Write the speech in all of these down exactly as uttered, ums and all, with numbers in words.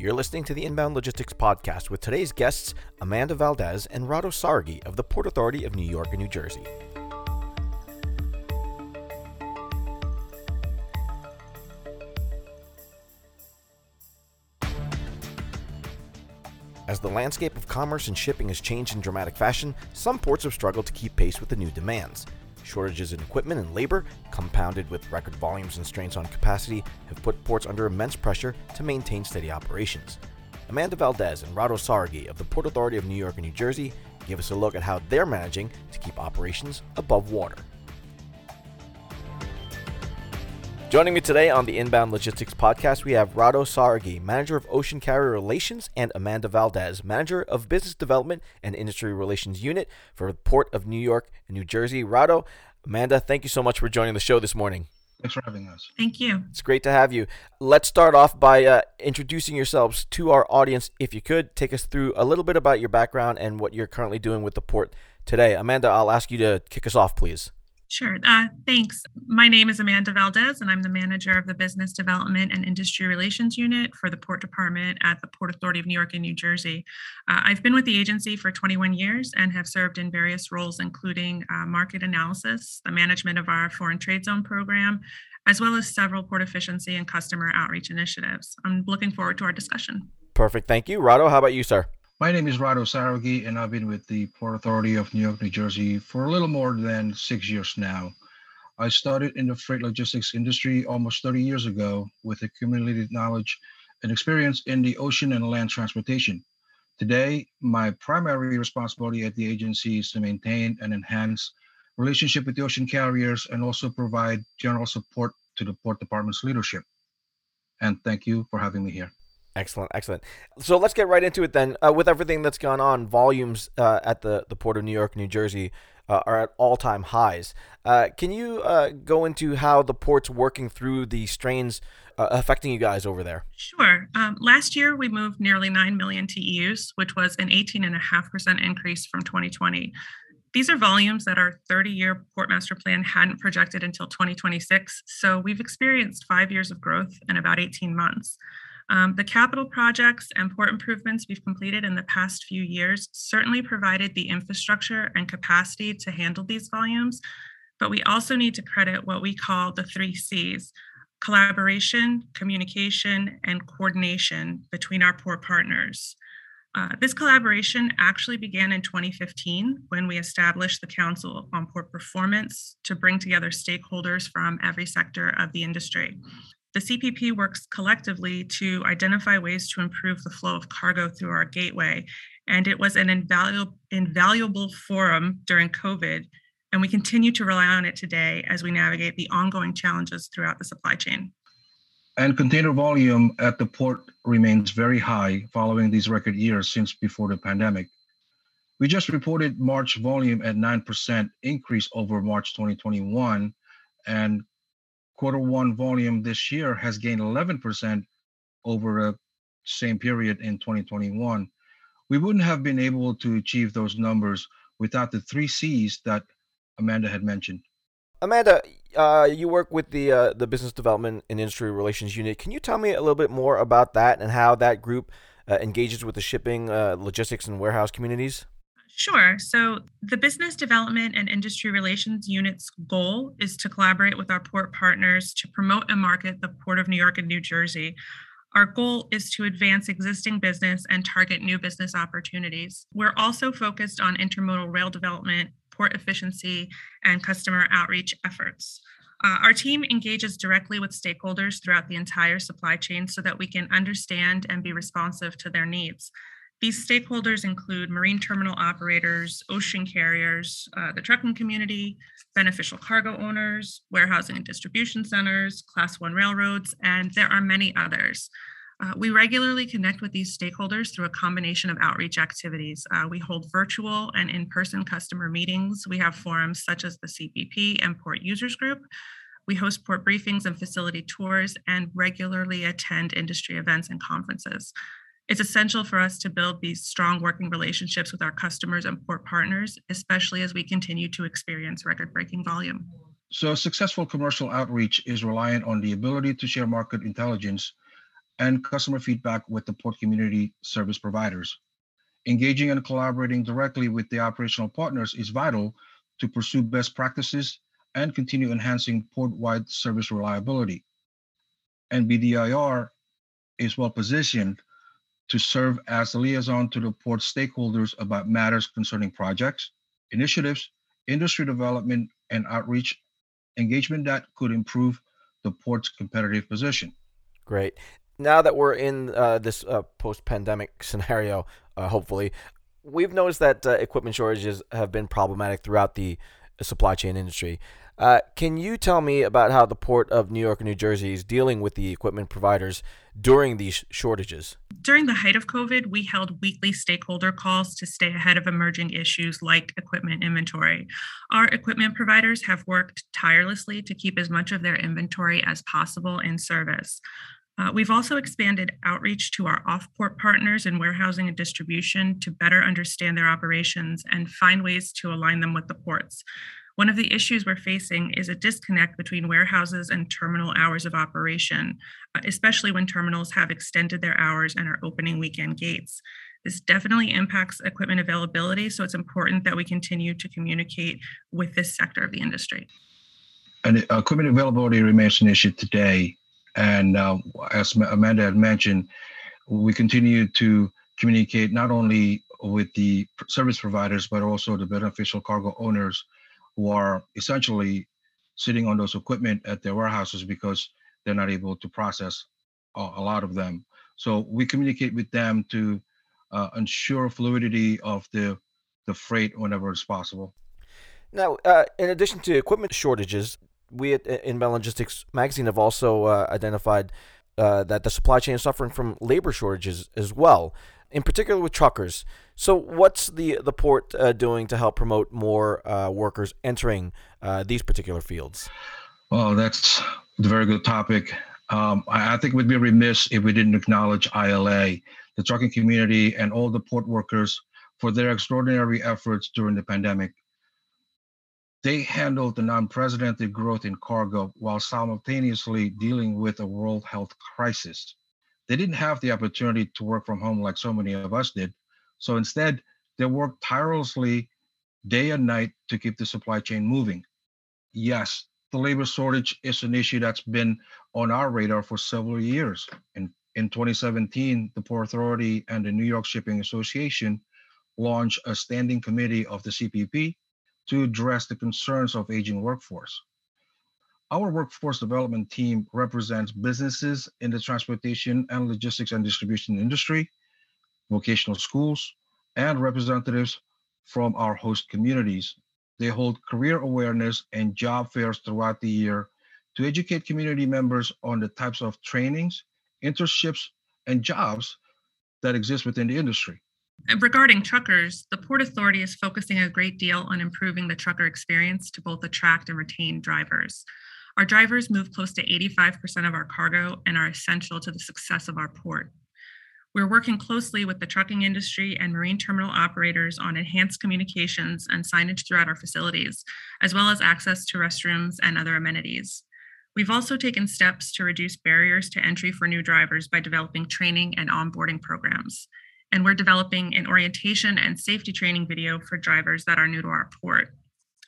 You're listening to the Inbound Logistics Podcast with today's guests, Amanda Valdez and Rado Sargi of the Port Authority of New York and New Jersey. As the landscape of commerce and shipping has changed in dramatic fashion, some ports have struggled to keep pace with the new demands. Shortages in equipment and labor, compounded with record volumes and strains on capacity, have put ports under immense pressure to maintain steady operations. Amanda Valdez and Rado Sargi of the Port Authority of New York and New Jersey give us a look at how they're managing to keep operations above water. Joining me today on the Inbound Logistics Podcast, we have Rado Sargi, Manager of Ocean Carrier Relations, and Amanda Valdez, Manager of Business Development and Industry Relations Unit for the Port of New York and New Jersey. Rado, Amanda, thank you so much for joining the show this morning. Thanks for having us. Thank you. It's great to have you. Let's start off by uh, introducing yourselves to our audience, if you could. Take us through a little bit about your background and what you're currently doing with the port today. Amanda, I'll ask you to kick us off, please. Sure. Uh, thanks. My name is Amanda Valdez, and I'm the manager of the Business Development and Industry Relations Unit for the Port Department at the Port Authority of New York and New Jersey. Uh, I've been with the agency for twenty-one years and have served in various roles, including uh, market analysis, the management of our foreign trade zone program, as well as several port efficiency and customer outreach initiatives. I'm looking forward to our discussion. Perfect. Thank you. Rado, how about you, sir? My name is Rado Sargi, and I've been with the Port Authority of New York, New Jersey for a little more than six years now. I started in the freight logistics industry almost thirty years ago with accumulated knowledge and experience in the ocean and land transportation. Today, my primary responsibility at the agency is to maintain and enhance relationship with the ocean carriers and also provide general support to the Port Department's leadership. And thank you for having me here. Excellent, excellent. So let's get right into it then. Uh, with everything that's gone on, volumes uh, at the, the Port of New York, New Jersey uh, are at all-time highs. Uh, can you uh, go into how the port's working through the strains uh, affecting you guys over there? Sure. Um, last year, we moved nearly nine million T E Us, which was an eighteen point five percent increase from twenty twenty. These are volumes that our thirty-year Port Master Plan hadn't projected until twenty twenty-six, so we've experienced five years of growth in about eighteen months. Um, the capital projects and port improvements we've completed in the past few years certainly provided the infrastructure and capacity to handle these volumes, but we also need to credit what we call the three C's: collaboration, communication, and coordination between our port partners. Uh, this collaboration actually began in twenty fifteen when we established the Council on Port Performance to bring together stakeholders from every sector of the industry. The C P P works collectively to identify ways to improve the flow of cargo through our gateway, and it was an invaluable, invaluable forum during COVID, and we continue to rely on it today as we navigate the ongoing challenges throughout the supply chain. And container volume at the port remains very high following these record years since before the pandemic. We just reported March volume at nine percent increase over March twenty twenty-one, and quarter one volume this year has gained eleven percent over the same period in twenty twenty-one. We wouldn't have been able to achieve those numbers without the three C's that Amanda had mentioned. Amanda, uh, you work with the uh, the Business Development and Industry Relations Unit. Can you tell me a little bit more about that and how that group uh, engages with the shipping, uh, logistics, and warehouse communities? Sure. So the Business Development and Industry Relations Unit's goal is to collaborate with our port partners to promote and market the Port of New York and New Jersey. Our goal is to advance existing business and target new business opportunities. We're also focused on intermodal rail development, port efficiency, and customer outreach efforts. Uh, our team engages directly with stakeholders throughout the entire supply chain so that we can understand and be responsive to their needs. These stakeholders include marine terminal operators, ocean carriers, uh, the trucking community, beneficial cargo owners, warehousing and distribution centers, class one railroads, and there are many others. Uh, we regularly connect with these stakeholders through a combination of outreach activities. Uh, we hold virtual and in-person customer meetings. We have forums such as the C P P and Port Users Group. We host port briefings and facility tours and regularly attend industry events and conferences. It's essential for us to build these strong working relationships with our customers and port partners, especially as we continue to experience record-breaking volume. So successful commercial outreach is reliant on the ability to share market intelligence and customer feedback with the port community service providers. Engaging and collaborating directly with the operational partners is vital to pursue best practices and continue enhancing port-wide service reliability. And B D I R is well-positioned to serve as a liaison to the port stakeholders about matters concerning projects, initiatives, industry development, and outreach engagement that could improve the port's competitive position. Great. Now that we're in uh, this uh, post-pandemic scenario, uh, hopefully, we've noticed that uh, equipment shortages have been problematic throughout the supply chain industry. Uh, can you tell me about how the Port of New York and New Jersey is dealing with the equipment providers during these shortages? During the height of COVID, we held weekly stakeholder calls to stay ahead of emerging issues like equipment inventory. Our equipment providers have worked tirelessly to keep as much of their inventory as possible in service. Uh, we've also expanded outreach to our off-port partners in warehousing and distribution to better understand their operations and find ways to align them with the ports. One of the issues we're facing is a disconnect between warehouses and terminal hours of operation, especially when terminals have extended their hours and are opening weekend gates. This definitely impacts equipment availability, so it's important that we continue to communicate with this sector of the industry. And equipment availability remains an issue today. And uh, as Amanda had mentioned, we continue to communicate not only with the service providers, but also the beneficial cargo owners who are essentially sitting on those equipment at their warehouses because they're not able to process a, a lot of them. So we communicate with them to uh, ensure fluidity of the, the freight whenever it's possible. Now, uh, in addition to equipment shortages, we at Inbound Logistics Magazine have also uh, identified uh, that the supply chain is suffering from labor shortages as well, in particular with truckers. So what's the, the port uh, doing to help promote more uh, workers entering uh, these particular fields? Well, that's a very good topic. Um, I, I think we'd be remiss if we didn't acknowledge I L A, the trucking community, and all the port workers for their extraordinary efforts during the pandemic. They handled the unprecedented growth in cargo while simultaneously dealing with a world health crisis. They didn't have the opportunity to work from home like so many of us did. So instead, they worked tirelessly day and night to keep the supply chain moving. Yes, the labor shortage is an issue that's been on our radar for several years. In, in twenty seventeen, the Port Authority and the New York Shipping Association launched a standing committee of the C P P to address the concerns of aging workforce. Our workforce development team represents businesses in the transportation and logistics and distribution industry, vocational schools, and representatives from our host communities. They hold career awareness and job fairs throughout the year to educate community members on the types of trainings, internships, and jobs that exist within the industry. Regarding truckers, the Port Authority is focusing a great deal on improving the trucker experience to both attract and retain drivers. Our drivers move close to eighty-five percent of our cargo and are essential to the success of our port. We're working closely with the trucking industry and marine terminal operators on enhanced communications and signage throughout our facilities, as well as access to restrooms and other amenities. We've also taken steps to reduce barriers to entry for new drivers by developing training and onboarding programs. And we're developing an orientation and safety training video for drivers that are new to our port.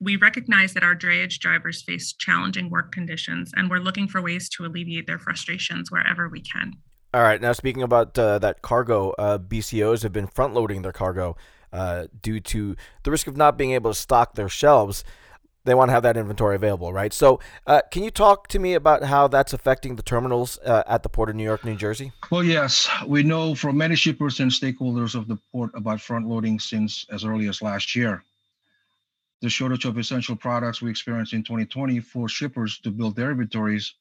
We recognize that our drayage drivers face challenging work conditions, and we're looking for ways to alleviate their frustrations wherever we can. All right. Now, speaking about uh, that cargo, uh, B C Os have been front-loading their cargo uh, due to the risk of not being able to stock their shelves. They want to have that inventory available, right? So uh, can you talk to me about how that's affecting the terminals uh, at the Port of New York, New Jersey? Well, yes. We know from many shippers and stakeholders of the port about front-loading since as early as last year. The shortage of essential products we experienced in twenty twenty forced shippers to build their inventories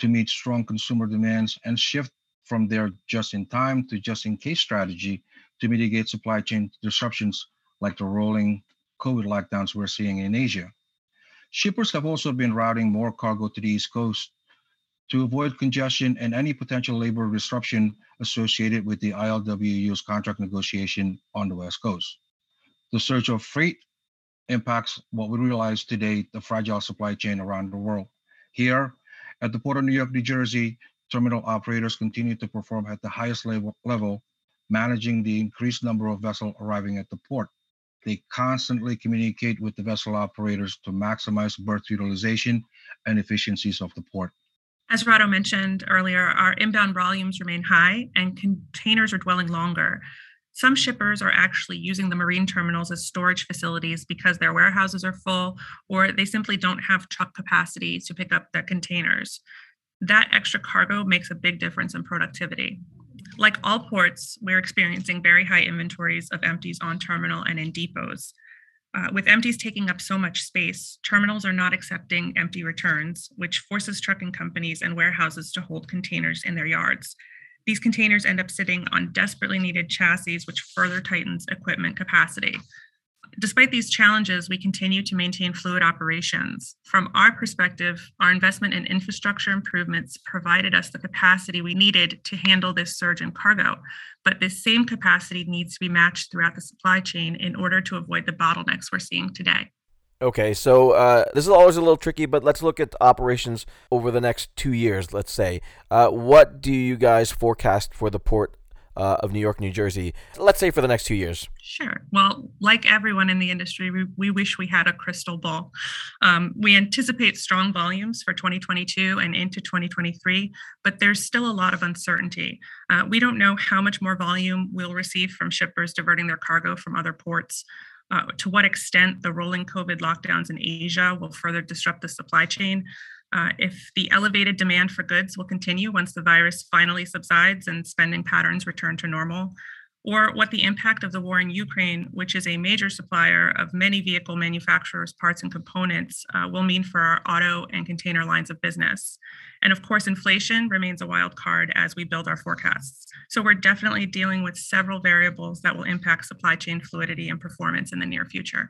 to meet strong consumer demands and shift from their just-in-time to just-in-case strategy to mitigate supply chain disruptions like the rolling COVID lockdowns we're seeing in Asia. Shippers have also been routing more cargo to the East Coast to avoid congestion and any potential labor disruption associated with the I L W U's contract negotiation on the West Coast. The surge of freight impacts what we realize today, the fragile supply chain around the world. Here at the Port of New York, New Jersey, terminal operators continue to perform at the highest level, level, managing the increased number of vessels arriving at the port. They constantly communicate with the vessel operators to maximize berth utilization and efficiencies of the port. As Rado mentioned earlier, our inbound volumes remain high and containers are dwelling longer. Some shippers are actually using the marine terminals as storage facilities because their warehouses are full or they simply don't have truck capacity to pick up their containers. That extra cargo makes a big difference in productivity. Like all ports, we're experiencing very high inventories of empties on terminal and in depots. Uh, with empties taking up so much space, terminals are not accepting empty returns, which forces trucking companies and warehouses to hold containers in their yards. These containers end up sitting on desperately needed chassis, which further tightens equipment capacity. Despite these challenges, we continue to maintain fluid operations. From our perspective, our investment in infrastructure improvements provided us the capacity we needed to handle this surge in cargo, but this same capacity needs to be matched throughout the supply chain in order to avoid the bottlenecks we're seeing today. Okay, so uh, this is always a little tricky, but let's look at operations over the next two years, let's say. Uh, what do you guys forecast for the port Uh, of New York, New Jersey, let's say for the next two years? Sure. Well, like everyone in the industry, we, we wish we had a crystal ball. Um, we anticipate strong volumes for twenty twenty-two and into twenty twenty-three, but there's still a lot of uncertainty. Uh, we don't know how much more volume we'll receive from shippers diverting their cargo from other ports, uh, to what extent the rolling COVID lockdowns in Asia will further disrupt the supply chain, Uh, if the elevated demand for goods will continue once the virus finally subsides and spending patterns return to normal, or what the impact of the war in Ukraine, which is a major supplier of many vehicle manufacturers, parts and components, uh, will mean for our auto and container lines of business. And of course, inflation remains a wild card as we build our forecasts. So we're definitely dealing with several variables that will impact supply chain fluidity and performance in the near future.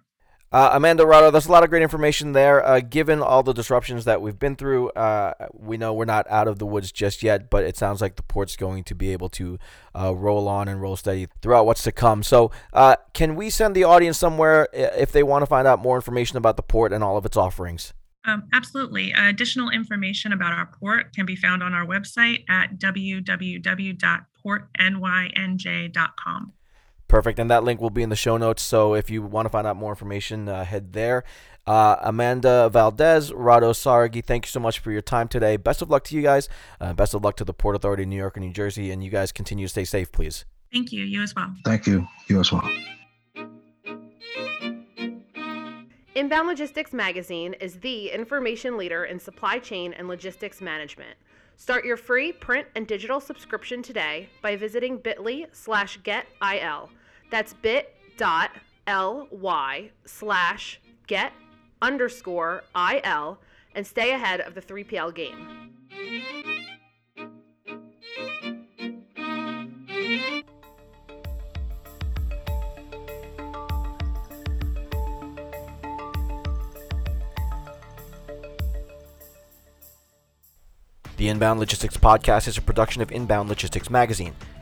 Uh, Amanda, Rado, there's a lot of great information there. Uh, given all the disruptions that we've been through, uh, we know we're not out of the woods just yet, but it sounds like the port's going to be able to uh, roll on and roll steady throughout what's to come. So uh, can we send the audience somewhere if they want to find out more information about the port and all of its offerings? Um, absolutely. Uh, additional information about our port can be found on our website at w w w dot port n y n j dot com. Perfect. And that link will be in the show notes. So if you want to find out more information, uh, head there. Uh, Amanda Valdez, Rado Sargi, thank you so much for your time today. Best of luck to you guys. Uh, best of luck to the Port Authority of New York and New Jersey. And you guys continue to stay safe, please. Thank you. You as well. Thank you. You as well. Inbound Logistics Magazine is the information leader in supply chain and logistics management. Start your free print and digital subscription today by visiting bit.ly slash getil. That's bit.ly slash get underscore IL and stay ahead of the three P L game. The Inbound Logistics Podcast is a production of Inbound Logistics Magazine.